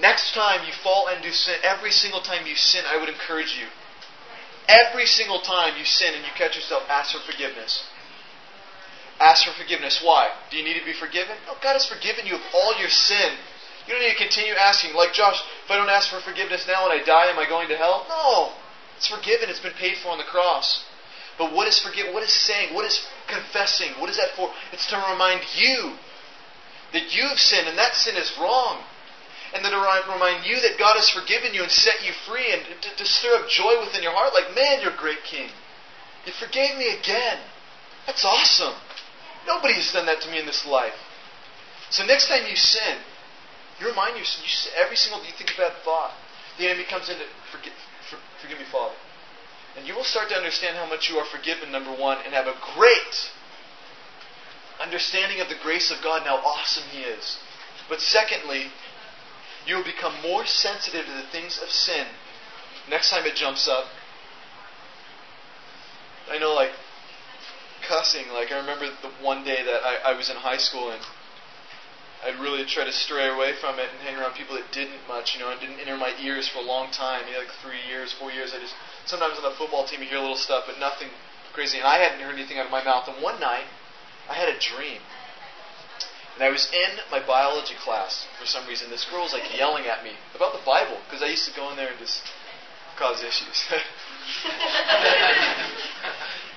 Next time you fall into sin, every single time you sin, I would encourage you. Every single time you sin and you catch yourself, ask for forgiveness. Ask for forgiveness. Why? Do you need to be forgiven? Oh, God has forgiven you of all your sin. You don't need to continue asking. Like, Josh, if I don't ask for forgiveness now and I die, am I going to hell? No. It's forgiven. It's been paid for on the cross. But what is forgive? What is saying? What is confessing? What is that for? It's to remind you that you've sinned and that sin is wrong. And then to remind you that God has forgiven you and set you free and to, to stir up joy within your heart. Like, man, you're a great king. You forgave me again. That's awesome. Nobody has done that to me in this life. So next time you sin, you remind yourself, you, every single day you think about thought, the enemy comes in to forgive, for, forgive me, Father. And you will start to understand how much you are forgiven, number one, and have a great understanding of the grace of God and how awesome He is. But secondly, you will become more sensitive to the things of sin. Next time it jumps up, I know, like, cussing. Like, I remember the one day that I, I was in high school and I'd really try to stray away from it and hang around people that didn't much. You know, it didn't enter my ears for a long time. You know, like three years, four years. I just sometimes on the football team you hear little stuff, but nothing crazy. And I hadn't heard anything out of my mouth. And one night, I had a dream. And I was in my biology class for some reason. This girl was like yelling at me about the Bible because I used to go in there and just cause issues.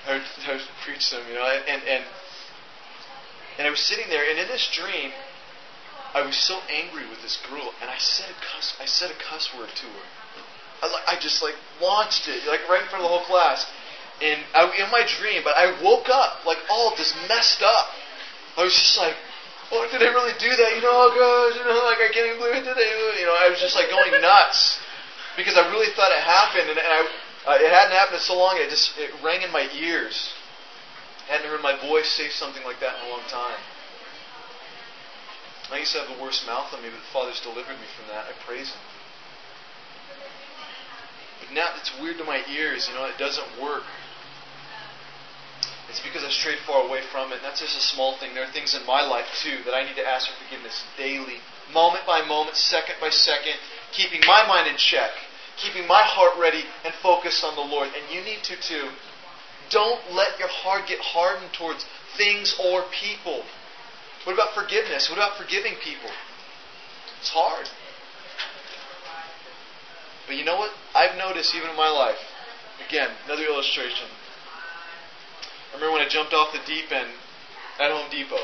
I, would, I would preach them, you know. And, and and I was sitting there, and in this dream, I was so angry with this girl, and I said a cuss. I said a cuss word to her. I was like, I just like launched it, like right in front of the whole class. And I, in my dream, but I woke up like all just messed up. I was just like, "Oh, did I really do that? You know, oh gosh, you know, like I can't even believe it today." You know, I was just like going nuts because I really thought it happened, and, and I, uh, it hadn't happened in so long. It just it rang in my ears. I hadn't heard my voice say something like that in a long time. I used to have the worst mouth on me, but the Father's delivered me from that. I praise Him. But now it's weird to my ears. You know, it doesn't work. It's because I strayed far away from it. And that's just a small thing. There are things in my life, too, that I need to ask for forgiveness daily. Moment by moment, second by second. Keeping my mind in check. Keeping my heart ready and focused on the Lord. And you need to, too. Don't let your heart get hardened towards things or people. What about forgiveness? What about forgiving people? It's hard. But you know what? I've noticed even in my life. Again, another illustration. I remember when I jumped off the deep end at Home Depot.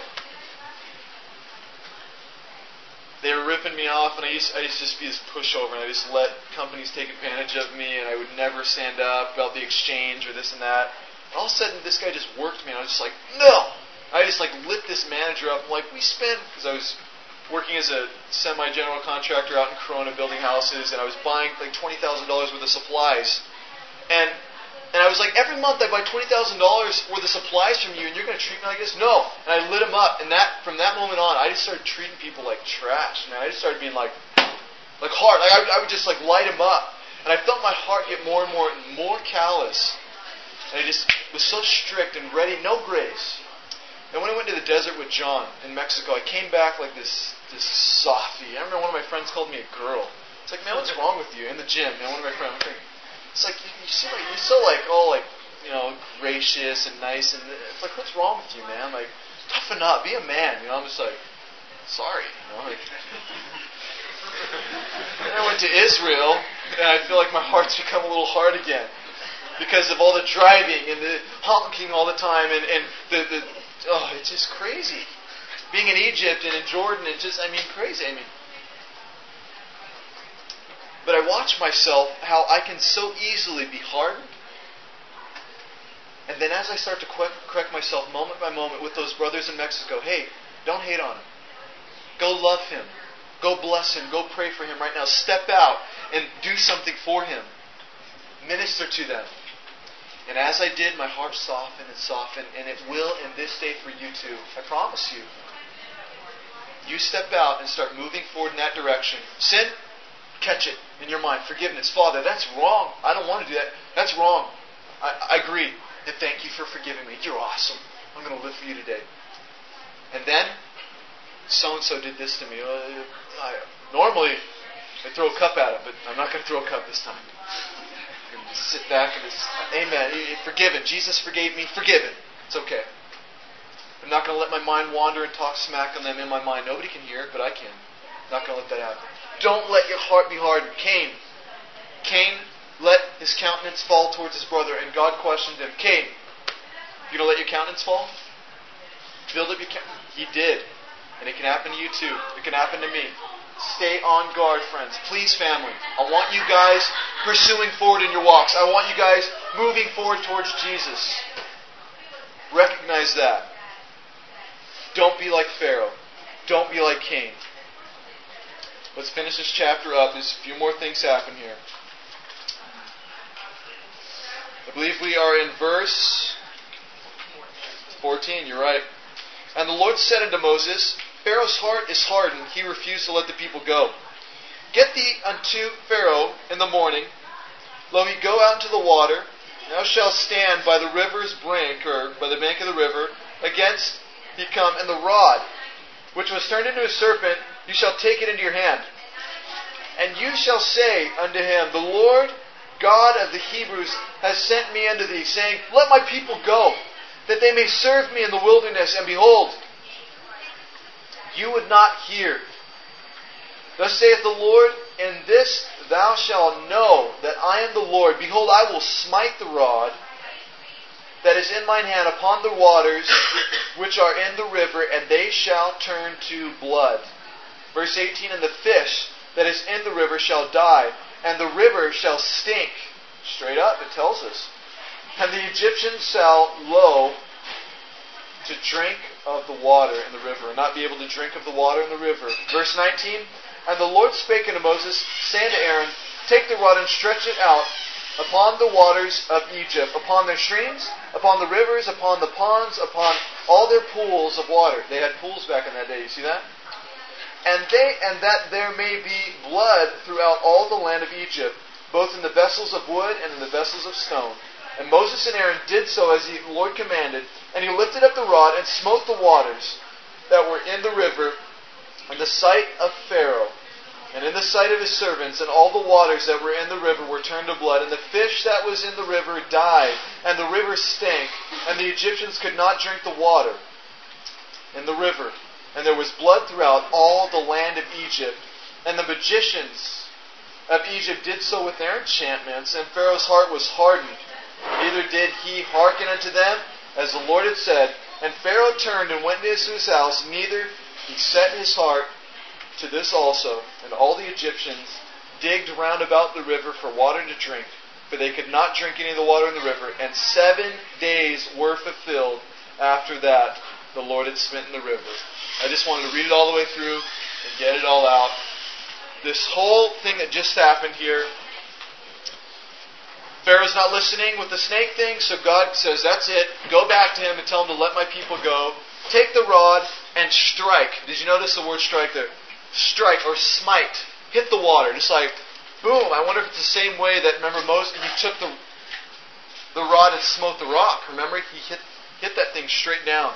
They were ripping me off, and I used, I used to just be this pushover, and I just let companies take advantage of me, and I would never stand up about the exchange or this and that. And all of a sudden, this guy just worked me, and I was just like, no! I just like lit this manager up. I'm like, we spend, because I was working as a semi-general contractor out in Corona building houses, and I was buying like twenty thousand dollars worth of supplies. And And I was like, every month I buy twenty thousand dollars worth of supplies from you, and you're going to treat me like this? No. And I lit him up. And that from that moment on, I just started treating people like trash. Man, I just started being like, like hard. Like I would, I would just like light him up. And I felt my heart get more and more and more callous. And I just was so strict and ready, no grace. And when I went to the desert with John in Mexico, I came back like this, this softy. I remember one of my friends called me a girl. It's like, man, what's wrong with you? In the gym, man, one of my friends. It's like, you seem like, you're so, like, all, like, you know, gracious and nice. And it's like, what's wrong with you, man? Like, toughen up. Be a man. You know, I'm just like, sorry. You know, like. Then I went to Israel, and I feel like my heart's become a little hard again. Because of all the driving and the honking all the time. And, and the, the, oh, it's just crazy. Being in Egypt and in Jordan, it's just, I mean, crazy. I mean. But I watch myself, how I can so easily be hardened. And then as I start to correct myself moment by moment with those brothers in Mexico, hey, don't hate on him. Go love him. Go bless him. Go pray for him right now. Step out and do something for him. Minister to them. And as I did, my heart softened and softened. And it will in this day for you too. I promise you. You step out and start moving forward in that direction. Sin, catch it in your mind. Forgiveness. Father, that's wrong. I don't want to do that. That's wrong. I, I agree. And thank you for forgiving me. You're awesome. I'm going to live for you today. And then, so-and-so did this to me. Uh, I, normally, I throw a cup at him, but I'm not going to throw a cup this time. I'm going to just sit back and just, amen. Forgiven. Jesus forgave me. Forgiven. It's okay. I'm not going to let my mind wander and talk smack on them in my mind. Nobody can hear it, but I can. I'm not going to let that happen. Don't let your heart be hardened. Cain. Cain let his countenance fall towards his brother, and God questioned him. Cain, you gonna let your countenance fall? Build up your countenance. He did. And it can happen to you too. It can happen to me. Stay on guard, friends. Please, family. I want you guys pursuing forward in your walks. I want you guys moving forward towards Jesus. Recognize that. Don't be like Pharaoh. Don't be like Cain. Let's finish this chapter up. There's a few more things happen here. I believe we are in verse fourteen. You're right. And the Lord said unto Moses, Pharaoh's heart is hardened. He refused to let the people go. Get thee unto Pharaoh in the morning. Lo, he go out into the water. Thou shalt stand by the river's brink, or by the bank of the river, against he come, and the rod, which was turned into a serpent, you shall take it into your hand. And you shall say unto him, the Lord God of the Hebrews has sent me unto thee, saying, let my people go, that they may serve me in the wilderness. And behold, you would not hear. Thus saith the Lord, and this thou shalt know, that I am the Lord. Behold, I will smite the rod that is in mine hand upon the waters which are in the river, and they shall turn to blood. Verse eighteen, and the fish that is in the river shall die, and the river shall stink. Straight up, it tells us. And the Egyptians shall lo to drink of the water in the river, and not be able to drink of the water in the river. Verse nineteen, and the Lord spake unto Moses, saying to Aaron, take the rod and stretch it out upon the waters of Egypt, upon their streams, upon the rivers, upon the ponds, upon all their pools of water. They had pools back in that day, you see that? And they and that there may be blood throughout all the land of Egypt, both in the vessels of wood and in the vessels of stone. And Moses and Aaron did so as the Lord commanded, and he lifted up the rod and smote the waters that were in the river in the sight of Pharaoh, and in the sight of his servants, and all the waters that were in the river were turned to blood, and the fish that was in the river died, and the river stank, and the Egyptians could not drink the water in the river. And there was blood throughout all the land of Egypt. And the magicians of Egypt did so with their enchantments, and Pharaoh's heart was hardened. Neither did he hearken unto them, as the Lord had said. And Pharaoh turned and went into his house, neither he set his heart to this also. And all the Egyptians digged round about the river for water to drink, for they could not drink any of the water in the river. And seven days were fulfilled after that the Lord had smitten the river. I just wanted to read it all the way through and get it all out. This whole thing that just happened here, Pharaoh's not listening with the snake thing, so God says, that's it. Go back to him and tell him to let my people go. Take the rod and strike. Did you notice the word strike there? Strike or smite. Hit the water. Just like, boom. I wonder if it's the same way that, remember, Moses, he took the the rod and smote the rock. Remember, he hit hit that thing straight down.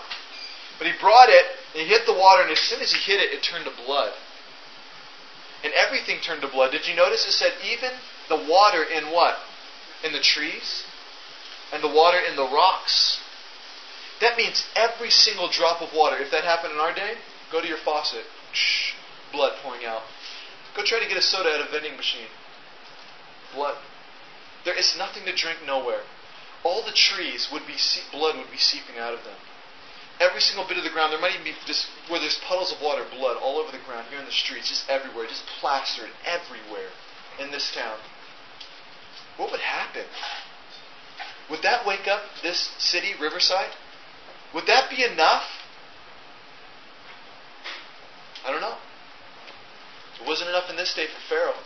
But he brought it, and he hit the water, and as soon as he hit it, it turned to blood. And everything turned to blood. Did you notice it said even the water in what? In the trees? And the water in the rocks? That means every single drop of water. If that happened in our day, go to your faucet. Shh, blood pouring out. Go try to get a soda at a vending machine. Blood. There is nothing to drink nowhere. All the trees would be, blood would be seeping out of them. Every single bit of the ground, there might even be just where there's puddles of water, blood all over the ground, here in the streets, just everywhere, just plastered everywhere in this town. What would happen? Would that wake up this city, Riverside? Would that be enough? I don't know. It wasn't enough in this day for Pharaoh.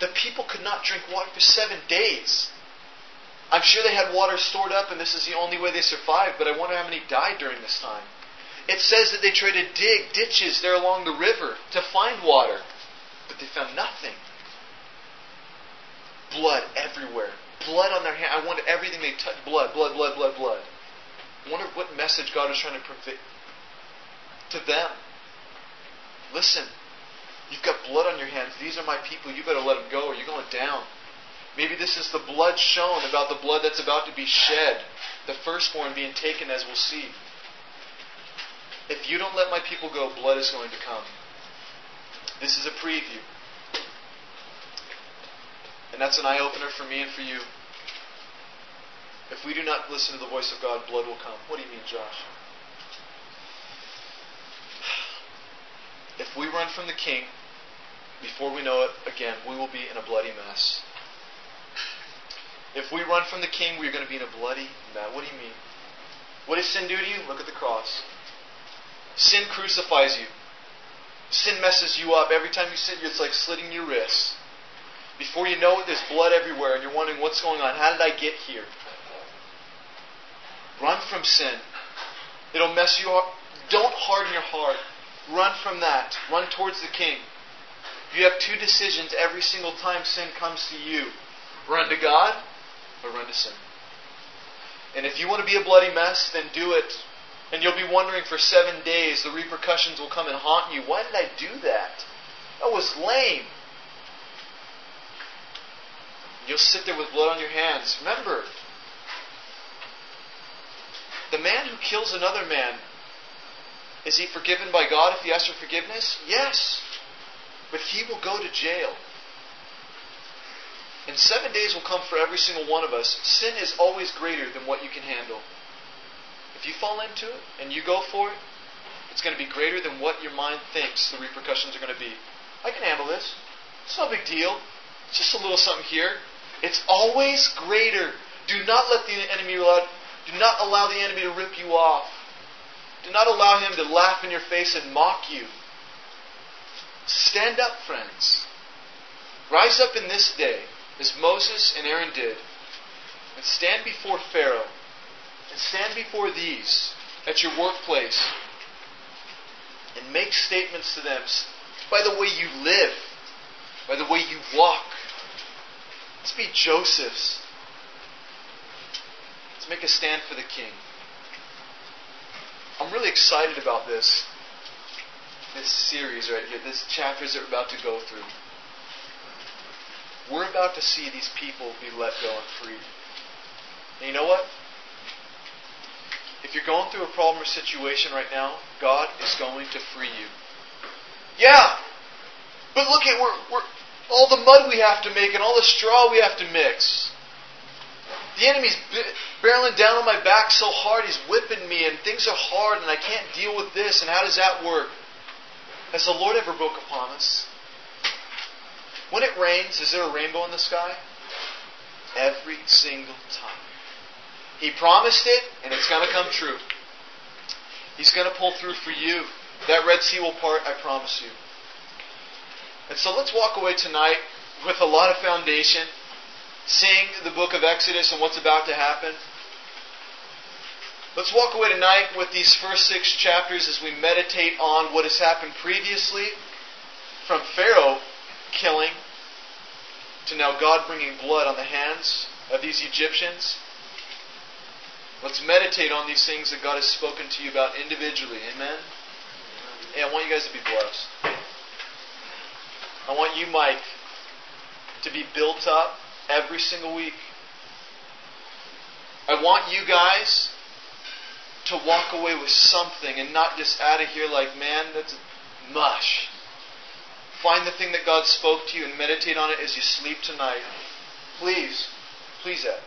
The people could not drink water for seven days. I'm sure they had water stored up and this is the only way they survived, but I wonder how many died during this time. It says that they tried to dig ditches there along the river to find water, but they found nothing. Blood everywhere. Blood on their hand. I wonder everything they touched. Blood, blood, blood, blood, blood. I wonder what message God is trying to convey to them. Listen, you've got blood on your hands. These are my people. You better let them go or you're going down. Maybe this is the blood shown about the blood that's about to be shed. The firstborn being taken, as we'll see. If you don't let my people go, blood is going to come. This is a preview. And that's an eye-opener for me and for you. If we do not listen to the voice of God, blood will come. What do you mean, Josh? If we run from the king, before we know it, again, we will be in a bloody mess. If we run from the king, we're going to be in a bloody mess. What do you mean? What does sin do to you? Look at the cross. Sin crucifies you. Sin messes you up. Every time you sin, it's like slitting your wrists. Before you know it, there's blood everywhere, and you're wondering what's going on. How did I get here? Run from sin. It'll mess you up. Don't harden your heart. Run from that. Run towards the king. You have two decisions every single time sin comes to you. Run to God or run to sin. And if you want to be a bloody mess, then do it. And you'll be wondering for seven days, the repercussions will come and haunt you. Why did I do that? That was lame. You'll sit there with blood on your hands. Remember, the man who kills another man Is he forgiven by God if he asks for forgiveness? Yes. But he will go to jail. And seven days will come for every single one of us. Sin is always greater than what you can handle. If you fall into it and you go for it, it's going to be greater than what your mind thinks the repercussions are going to be. I can handle this. It's no big deal. It's just a little something here. It's always greater. Do not let the enemy allow, do not allow the enemy to rip you off. Do not allow him to laugh in your face and mock you. Stand up, friends. Rise up in this day, as Moses and Aaron did, and stand before Pharaoh, and stand before these at your workplace, and make statements to them by the way you live, by the way you walk. Let's be Josephs. Let's make a stand for the king. I'm really excited about this, this series right here, this chapters that we're about to go through. We're about to see these people be let go and free. And you know what? If you're going through a problem or situation right now, God is going to free you. Yeah! But look at we're, we're, all the mud we have to make and all the straw we have to mix. The enemy's barreling down on my back so hard, he's whipping me and things are hard and I can't deal with this and how does that work? Has the Lord ever broke upon us? When it rains, is there a rainbow in the sky? Every single time. He promised it, and it's going to come true. He's going to pull through for you. That Red Sea will part, I promise you. And so let's walk away tonight with a lot of foundation, seeing the book of Exodus and what's about to happen. Let's walk away tonight with these first six chapters as we meditate on what has happened previously from Pharaoh killing to now God bringing blood on the hands of these Egyptians. Let's meditate on these things that God has spoken to you about individually. Amen? And I want you guys to be blessed. I want you, Mike, to be built up every single week. I want you guys to walk away with something and not just out of here like, man, that's mush. Find the thing that God spoke to you and meditate on it as you sleep tonight. Please, please, Ed,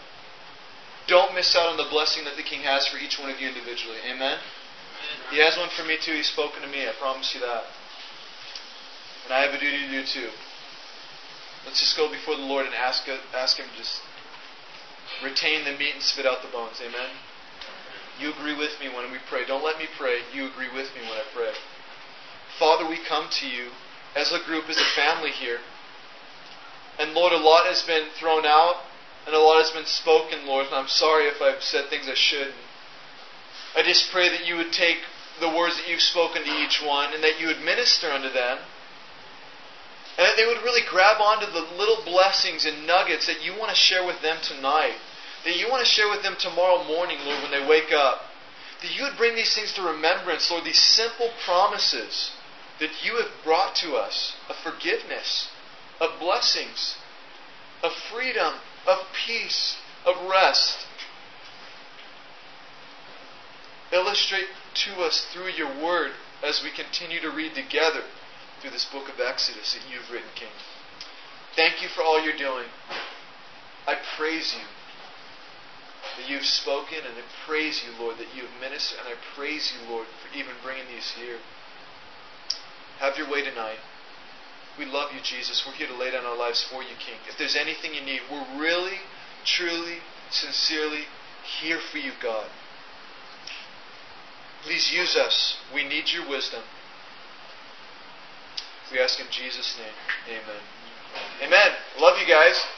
don't miss out on the blessing that the King has for each one of you individually. Amen? He has one for me too. He's spoken to me. I promise you that. And I have a duty to do too. Let's just go before the Lord and ask, ask Him to just retain the meat and spit out the bones. Amen? You agree with me when we pray. Don't let me pray. You agree with me when I pray. Father, we come to you as a group, as a family here. And Lord, a lot has been thrown out and a lot has been spoken, Lord. And I'm sorry if I've said things I shouldn't. I just pray that you would take the words that you've spoken to each one and that you would minister unto them. And that they would really grab onto the little blessings and nuggets that you want to share with them tonight. That you want to share with them tomorrow morning, Lord, when they wake up. That you would bring these things to remembrance, Lord, these simple promises that you have brought to us of forgiveness, of blessings, of freedom, of peace, of rest. Illustrate to us through your word as we continue to read together through this book of Exodus that you've written, King. Thank you for all you're doing. I praise you that you've spoken, and I praise you, Lord, that you've ministered, and I praise you, Lord, for even bringing these here. Have your way tonight. We love you, Jesus. We're here to lay down our lives for you, King. If there's anything you need, we're really, truly, sincerely here for you, God. Please use us. We need your wisdom. We ask in Jesus' name. Amen. Amen. Love you guys.